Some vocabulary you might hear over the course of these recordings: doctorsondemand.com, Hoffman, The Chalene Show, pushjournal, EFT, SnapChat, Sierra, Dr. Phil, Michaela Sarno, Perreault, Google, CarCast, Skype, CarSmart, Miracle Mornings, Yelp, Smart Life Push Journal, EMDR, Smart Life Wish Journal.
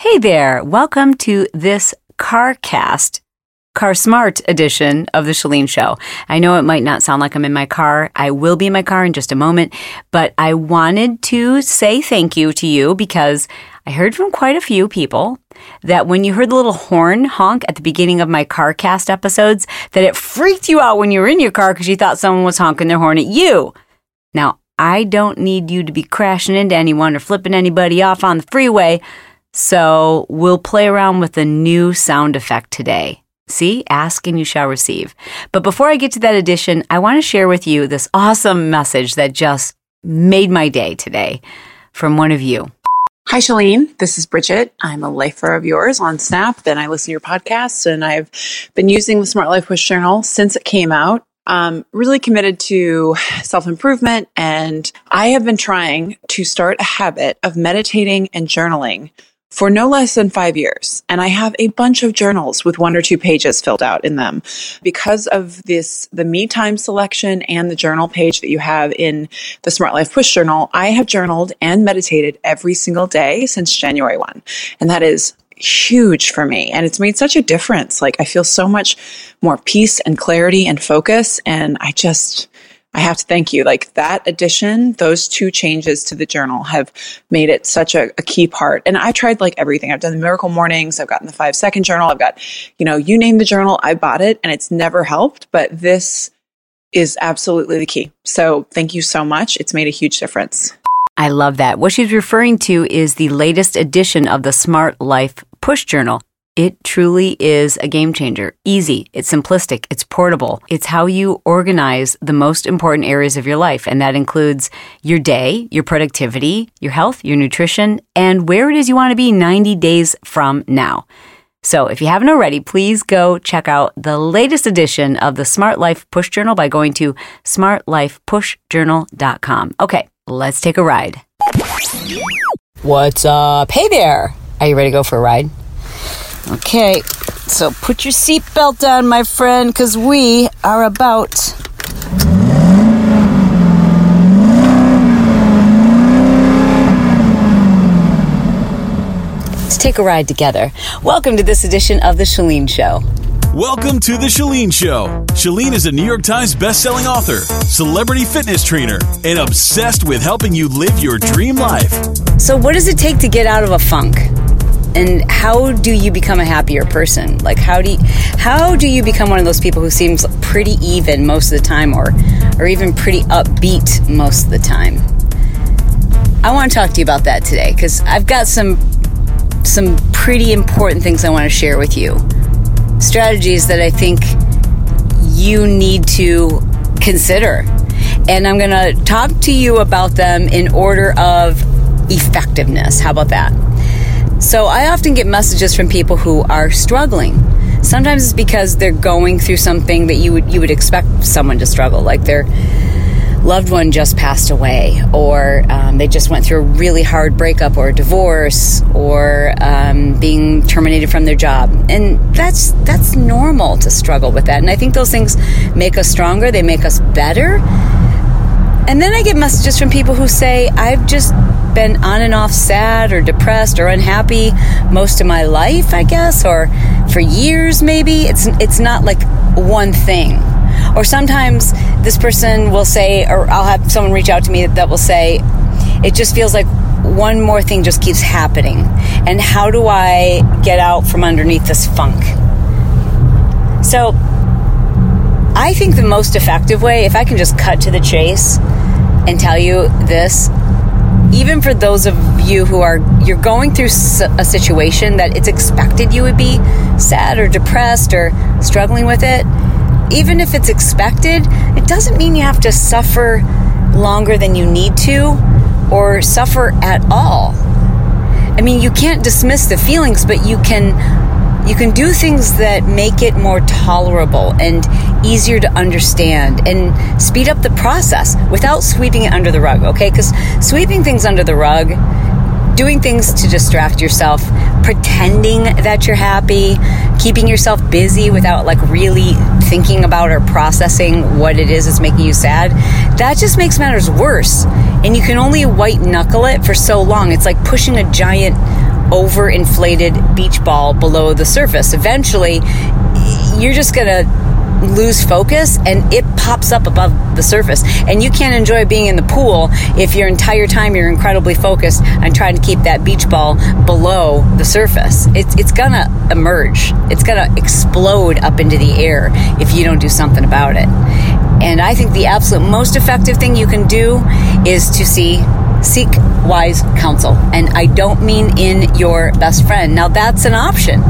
Hey there, welcome to this CarCast, CarSmart edition of The Chalene Show. I know it might not sound like I'm in my car. I will be in my car in just a moment, but I wanted to say thank you to you because I heard from quite a few people that when you heard the little horn honk at the beginning of my CarCast episodes, that it freaked you out when you were in your car because you thought someone was honking their horn at you. Now, I don't need you to be crashing into anyone or flipping anybody off on the freeway. So we'll play around with a new sound effect today. See? Ask and you shall receive. But before I get to that edition, I want to share with you this awesome message that just made my day today from one of you. Hi, Chalene. This is Bridget. I'm a lifer of yours on Snap. Then I listen to your podcast, and I've been using the Smart Life Wish Journal since it came out. Really committed to self-improvement, and I have been trying to start a habit of meditating and journaling for no less than 5 years. And I have a bunch of journals with 1 or 2 pages filled out in them. Because of this, the me time selection and the journal page that you have in the Smart Life Push Journal, I have journaled and meditated every single day since January 1. And that is huge for me. And it's made such a difference. Like, I feel so much more peace and clarity and focus. And I have to thank you. Like, that addition, those 2 changes to the journal have made it such a key part. And I tried like everything. I've done the Miracle Mornings. I've gotten the 5-second journal. I've got, you name the journal, I bought it, and it's never helped. But this is absolutely the key. So thank you so much. It's made a huge difference. I love that. What she's referring to is the latest edition of the Smart Life Push Journal. It truly is a game changer. Easy, it's simplistic, it's portable. It's how you organize the most important areas of your life, and that includes your day, your productivity, your health, your nutrition, and where it is you want to be 90 days from now. So if you haven't already, please go check out the latest edition of the Smart Life Push Journal by going to smartlifepushjournal.com. Okay, let's take a ride. What's up? Hey there. Are you ready to go for a ride? Okay, so put your seatbelt on, my friend, because we are about to take a ride together. Welcome to this edition of The Chalene Show. Welcome to The Chalene Show. Chalene is a New York Times best-selling author, celebrity fitness trainer, and obsessed with helping you live your dream life. So what does it take to get out of a funk? And how do you become a happier person? Like, how do you become one of those people who seems pretty even most of the time, or even pretty upbeat most of the time? I want to talk to you about that today, because I've got some pretty important things I want to share with you. Strategies that I think you need to consider. And I'm going to talk to you about them in order of effectiveness. How about that? So I often get messages from people who are struggling. Sometimes it's because they're going through something that you would expect someone to struggle, like their loved one just passed away, or they just went through a really hard breakup or a divorce, or being terminated from their job. And that's normal to struggle with that. And I think those things make us stronger. They make us better. And then I get messages from people who say, I've just been on and off sad or depressed or unhappy most of my life, I guess, or for years maybe. It's not like one thing. Or sometimes this person will say, or I'll have someone reach out to me that will say, it just feels like one more thing just keeps happening. And how do I get out from underneath this funk? So I think the most effective way, if I can just cut to the chase and tell you this, even for those of you who are, you're going through a situation that it's expected you would be sad or depressed or struggling with it, even if it's expected, it doesn't mean you have to suffer longer than you need to or suffer at all. I mean, you can't dismiss the feelings, but you can do things that make it more tolerable and easier to understand and speed up the process without sweeping it under the rug, okay? Because sweeping things under the rug, doing things to distract yourself, pretending that you're happy, keeping yourself busy without like really thinking about or processing what it is that's making you sad, that just makes matters worse. And you can only white knuckle it for so long. It's like pushing a giant overinflated beach ball below the surface. Eventually, you're just going to lose focus and it pops up above the surface. And you can't enjoy being in the pool if your entire time you're incredibly focused on trying to keep that beach ball below the surface. It's going to emerge. It's going to explode up into the air if you don't do something about it. And I think the absolute most effective thing you can do is to seek wise counsel. And I don't mean in your best friend. Now, that's an option,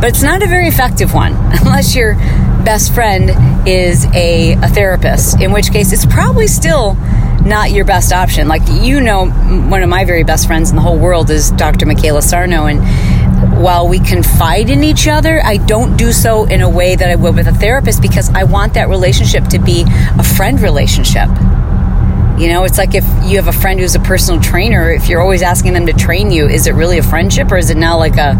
but it's not a very effective one unless your best friend is a therapist, in which case it's probably still not your best option. Like, you know, one of my very best friends in the whole world is Dr. Michaela Sarno, and while we confide in each other, I don't do so in a way that I would with a therapist because I want that relationship to be a friend relationship. You know, it's like if you have a friend who's a personal trainer, if you're always asking them to train you, is it really a friendship or is it now like a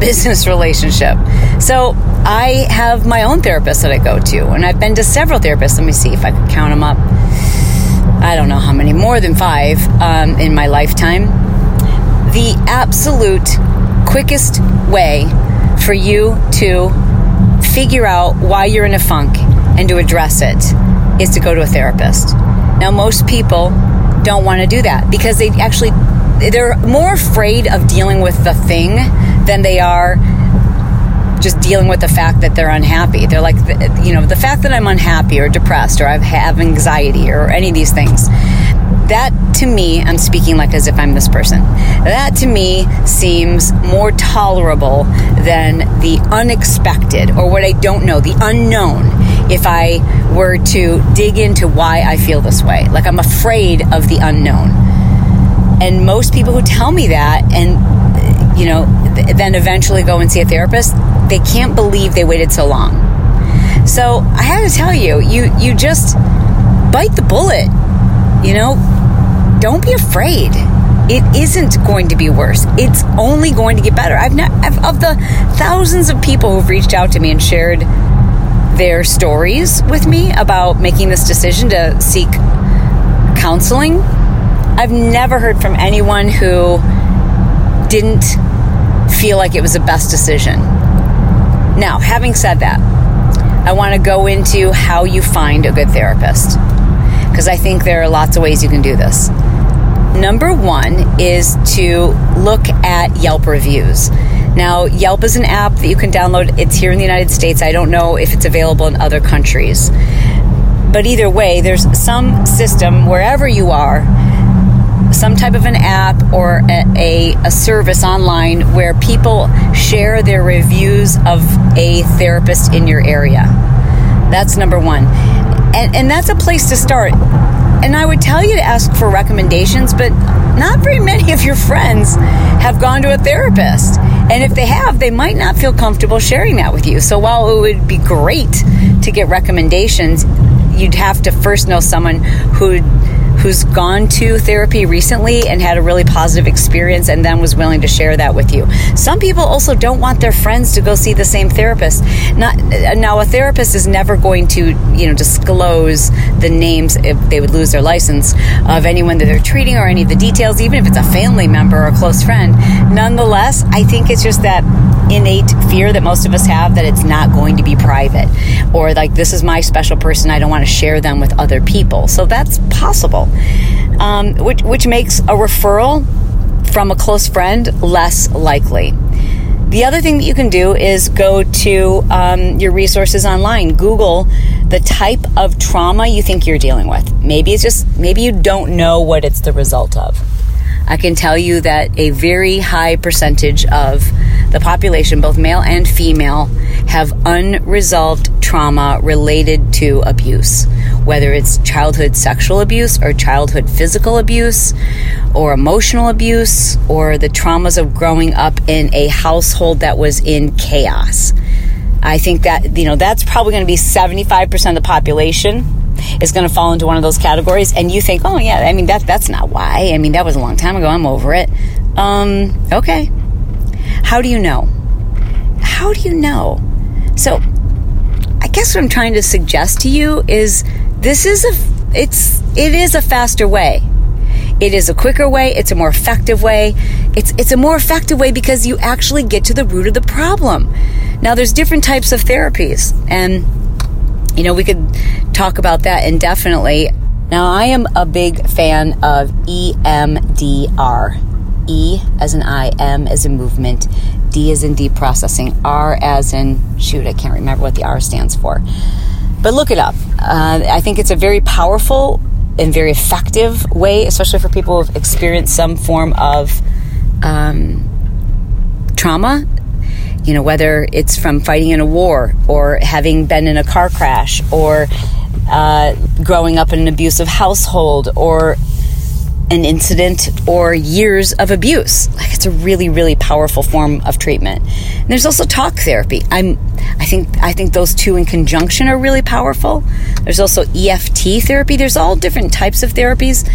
business relationship? So I have my own therapist that I go to, and I've been to several therapists. Let me see if I could count them up. I don't know how many, more than 5 in my lifetime. The absolute quickest way for you to figure out why you're in a funk and to address it is to go to a therapist. Now, most people don't want to do that because they're more afraid of dealing with the thing than they are just dealing with the fact that they're unhappy. They're like, the fact that I'm unhappy or depressed or I have anxiety or any of these things, that to me, I'm speaking like as if I'm this person, that to me seems more tolerable than the unexpected or what I don't know, the unknown, if I were to dig into why I feel this way. Like, I'm afraid of the unknown. And most people who tell me that and, then eventually go and see a therapist, they can't believe they waited so long. So I had to tell you, you just bite the bullet. Don't be afraid. It isn't going to be worse. It's only going to get better. Of the thousands of people who've reached out to me and shared their stories with me about making this decision to seek counseling, I've never heard from anyone who didn't feel like it was the best decision. Now, having said that, I want to go into how you find a good therapist, because I think there are lots of ways you can do this. Number 1 is to look at Yelp reviews. Now, Yelp is an app that you can download. It's here in the United States. I don't know if it's available in other countries. But either way, there's some system wherever you are, some type of an app or a service online where people share their reviews of a therapist in your area. That's number 1. And that's a place to start. And I would tell you to ask for recommendations, but not very many of your friends have gone to a therapist. And if they have, they might not feel comfortable sharing that with you. So while it would be great to get recommendations, you'd have to first know someone who's gone to therapy recently and had a really positive experience and then was willing to share that with you. Some people also don't want their friends to go see the same therapist. Now, a therapist is never going to, disclose the names, if they would lose their license, of anyone that they're treating or any of the details, even if it's a family member or a close friend. Nonetheless, I think it's just that innate fear that most of us have that it's not going to be private, or like, this is my special person, I don't want to share them with other people. So that's possible, which makes a referral from a close friend less likely. The other thing that you can do is go to your resources online. Google the type of trauma you think you're dealing with. Maybe you don't know what it's the result of. I can tell you that a very high percentage of the population, both male and female, have unresolved trauma related to abuse, whether it's childhood sexual abuse or childhood physical abuse or emotional abuse or the traumas of growing up in a household that was in chaos. I think that, that's probably going to be 75% of the population is going to fall into one of those categories. And you think, oh yeah, I mean, that's not why. I mean, that was a long time ago. I'm over it. Okay. How do you know? How do you know? So I guess what I'm trying to suggest to you is it is a faster way. It is a quicker way. It's a more effective way. It's a more effective way because you actually get to the root of the problem. Now, there's different types of therapies, and you know, we could talk about that indefinitely. Now, I am a big fan of EMDR. E as in I, M as in movement, D as in deep processing, R as in, shoot, I can't remember what the R stands for. But look it up. I think it's a very powerful and very effective way, especially for people who've experienced some form of trauma, you know, whether it's from fighting in a war or having been in a car crash or growing up in an abusive household or an incident or years of abuse. Like, it's a really, really powerful form of treatment. And there's also talk therapy. I think those two in conjunction are really powerful. There's also EFT therapy. There's all different types of therapies.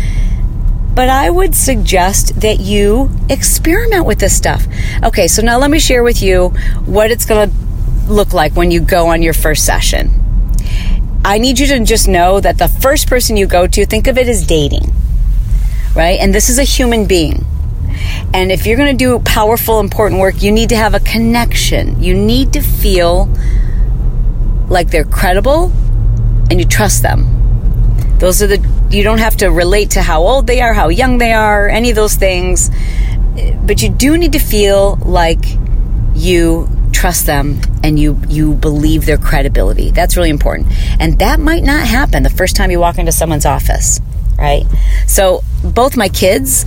But I would suggest that you experiment with this stuff. Okay, so now let me share with you what it's going to look like when you go on your first session. I need you to just know that the first person you go to, think of it as dating, right? And this is a human being. And if you're going to do powerful, important work, you need to have a connection. You need to feel like they're credible and you trust them. Those are you don't have to relate to how old they are, how young they are, any of those things. But you do need to feel like you trust them and you believe their credibility. That's really important. And that might not happen the first time you walk into someone's office, right? So both my kids,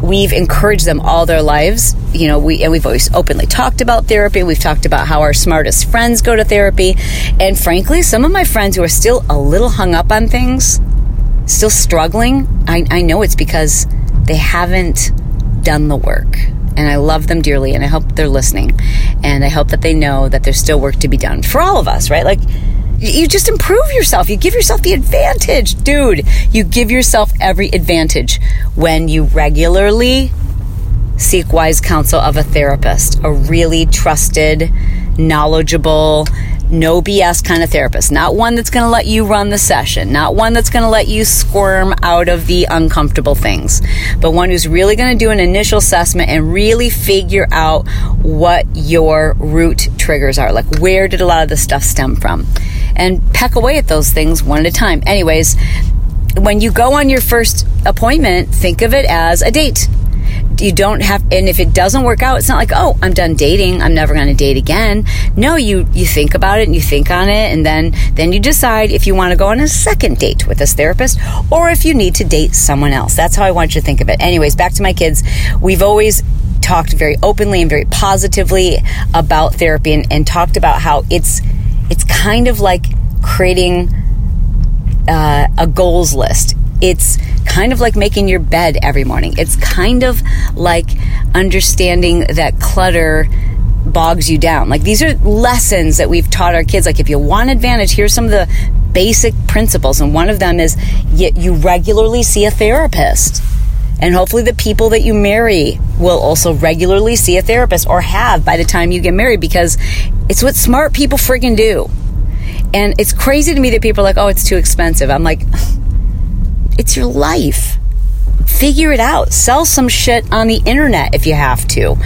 we've encouraged them all their lives. You know, we've always openly talked about therapy. We've talked about how our smartest friends go to therapy. And frankly, some of my friends who are still a little hung up on things, still struggling, I know it's because they haven't done the work. And I love them dearly, and I hope they're listening. And I hope that they know that there's still work to be done for all of us, right? Like, you just improve yourself. You give yourself the advantage, dude. You give yourself every advantage when you regularly seek wise counsel of a therapist, a really trusted, knowledgeable, no BS kind of therapist. Not one that's going to let you run the session. Not one that's going to let you squirm out of the uncomfortable things. But one who's really going to do an initial assessment and really figure out what your root triggers are. Like, where did a lot of this stuff stem from? And peck away at those things one at a time. Anyways, when you go on your first appointment, think of it as a date. You don't have, and if it doesn't work out, it's not like, oh, I'm done dating, I'm never going to date again. No, you think about it and you think on it, and then you decide if you want to go on a second date with this therapist or if you need to date someone else. That's how I want you to think of it. Anyways, back to my kids. We've always talked very openly and very positively about therapy and talked about how it's kind of like creating a goals list. It's kind of like making your bed every morning. It's kind of like understanding that clutter bogs you down. Like, these are lessons that we've taught our kids. Like, if you want advantage, here's some of the basic principles. And one of them is you regularly see a therapist. And hopefully the people that you marry will also regularly see a therapist or have by the time you get married, because it's what smart people friggin' do. And it's crazy to me that people are like, oh, it's too expensive. I'm like... It's your life. Figure it out. Sell some shit on the internet if you have to.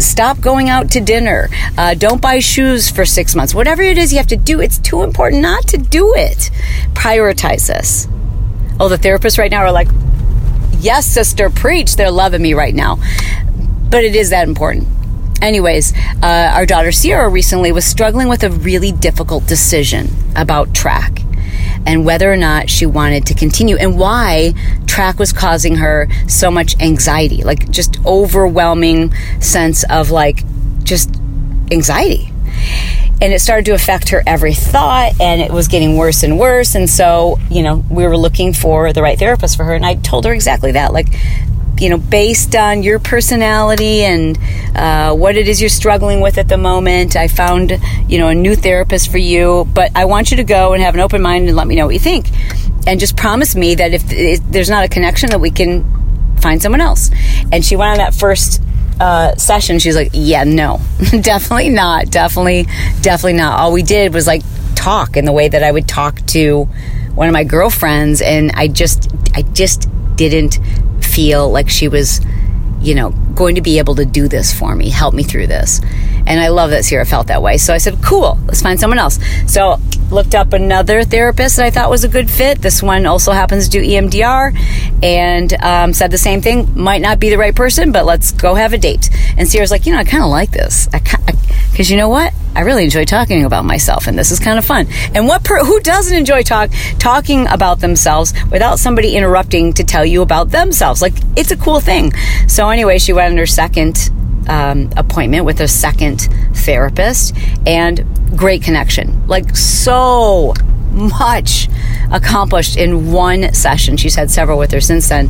Stop going out to dinner. Don't buy shoes for 6 months. Whatever it is you have to do, it's too important not to do it. Prioritize this. Oh, the therapists right now are like, yes, sister, preach. They're loving me right now. But it is that important. Anyways, our daughter Sierra recently was struggling with a really difficult decision about track. And whether or not she wanted to continue, and why track was causing her so much anxiety, like just overwhelming sense of like just anxiety. And it started to affect her every thought, and it was getting worse and worse. And so, you know, we were looking for the right therapist for her. And I told her exactly that, like, you know, based on your personality and what it is you're struggling with at the moment, I found, you know, a new therapist for you, but I want you to go and have an open mind and let me know what you think. And just promise me that if there's not a connection, that we can find someone else. And she went on that first session. She's like, yeah, no, definitely not. Definitely not. All we did was like talk in the way that I would talk to one of my girlfriends. And I just didn't feel like she was you know, going to be able to do this for me, help me through this. And I love that Sierra felt that way. So I said, cool, let's find someone else. So looked up another therapist that I thought was a good fit. This one also happens to do EMDR, and said the same thing. Might not be the right person, but let's go have a date. And Sierra's like, you know, I kind of like this. Because you know what? I really enjoy talking about myself, and this is kind of fun. And who doesn't enjoy talking about themselves without somebody interrupting to tell you about themselves? Like, it's a cool thing. So anyway, she went on her second appointment with her second therapist, and great connection. Like, so much accomplished in one session. She's had several with her since then.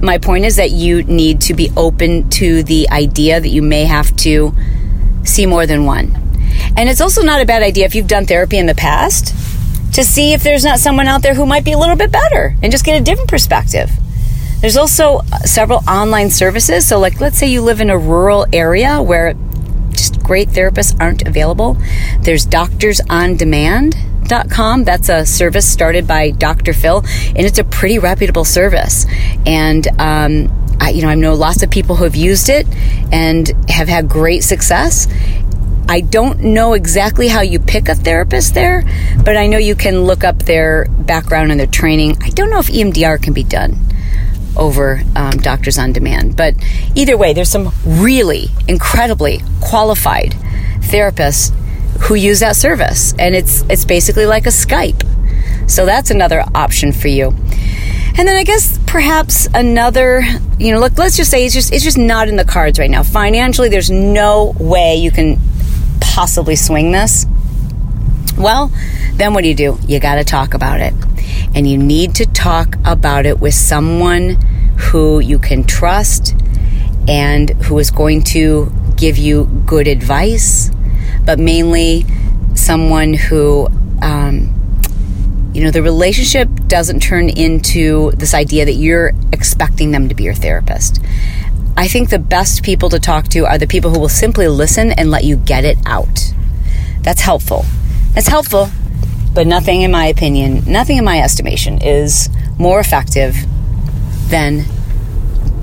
My point is that you need to be open to the idea that you may have to see more than one. And it's also not a bad idea, if you've done therapy in the past, to see if there's not someone out there who might be a little bit better and just get a different perspective. There's also several online services. So like, let's say you live in a rural area where just great therapists aren't available. There's doctorsondemand.com. That's a service started by Dr. Phil, and it's a pretty reputable service. And I know lots of people who have used it and have had great success. I don't know exactly how you pick a therapist there, but I know you can look up their background and their training. I don't know if EMDR can be done over Doctors on Demand, but either way, there's some really incredibly qualified therapists who use that service, and it's basically like a Skype. So that's another option for you. And then I guess perhaps another, you know, look, let's just say it's just not in the cards right now. Financially, there's no way you can possibly swing this. Well, then what do? You got to talk about it. And you need to talk about it with someone who you can trust and who is going to give you good advice, but mainly someone who, the relationship doesn't turn into this idea that you're expecting them to be your therapist. I think the best people to talk to are the people who will simply listen and let you get it out. That's helpful. That's helpful, but nothing in my opinion, nothing in my estimation is more effective than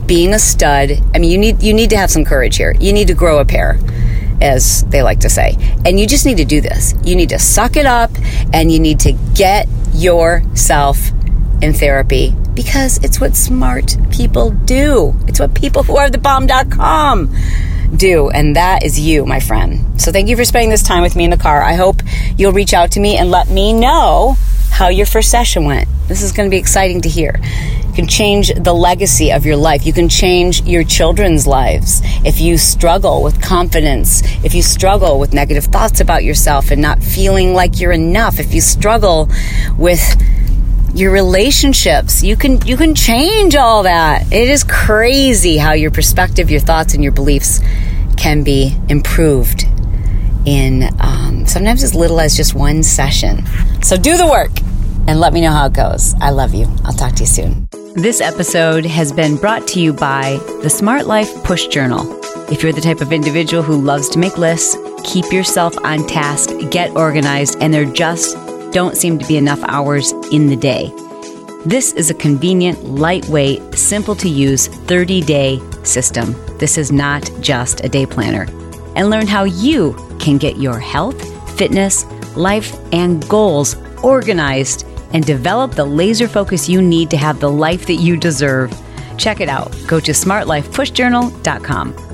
being a stud. I mean, you need to have some courage here. You need to grow a pair, as they like to say. And you just need to do this. You need to suck it up, and you need to get yourself in therapy, because it's what smart people do. It's what people who are the bomb.com do, and that is you, my friend. So thank you for spending this time with me in the car. I hope you'll reach out to me and let me know how your first session went. This is going to be exciting to hear. You can change the legacy of your life. You can change your children's lives. If you struggle with confidence, if you struggle with negative thoughts about yourself and not feeling like you're enough, if you struggle with your relationships, you can change all that. It is crazy how your perspective, your thoughts, and your beliefs can be improved in sometimes as little as just one session. So do the work and let me know how it goes. I love you. I'll talk to you soon. This episode has been brought to you by the Smart Life Push Journal. If you're the type of individual who loves to make lists, keep yourself on task, get organized, and there just don't seem to be enough hours in the day, this is a convenient, lightweight, simple to use 30-day system. This is not just a day planner. And learn how you can get your health, fitness, life, and goals organized and develop the laser focus you need to have the life that you deserve. Check it out. Go to smartlifepushjournal.com.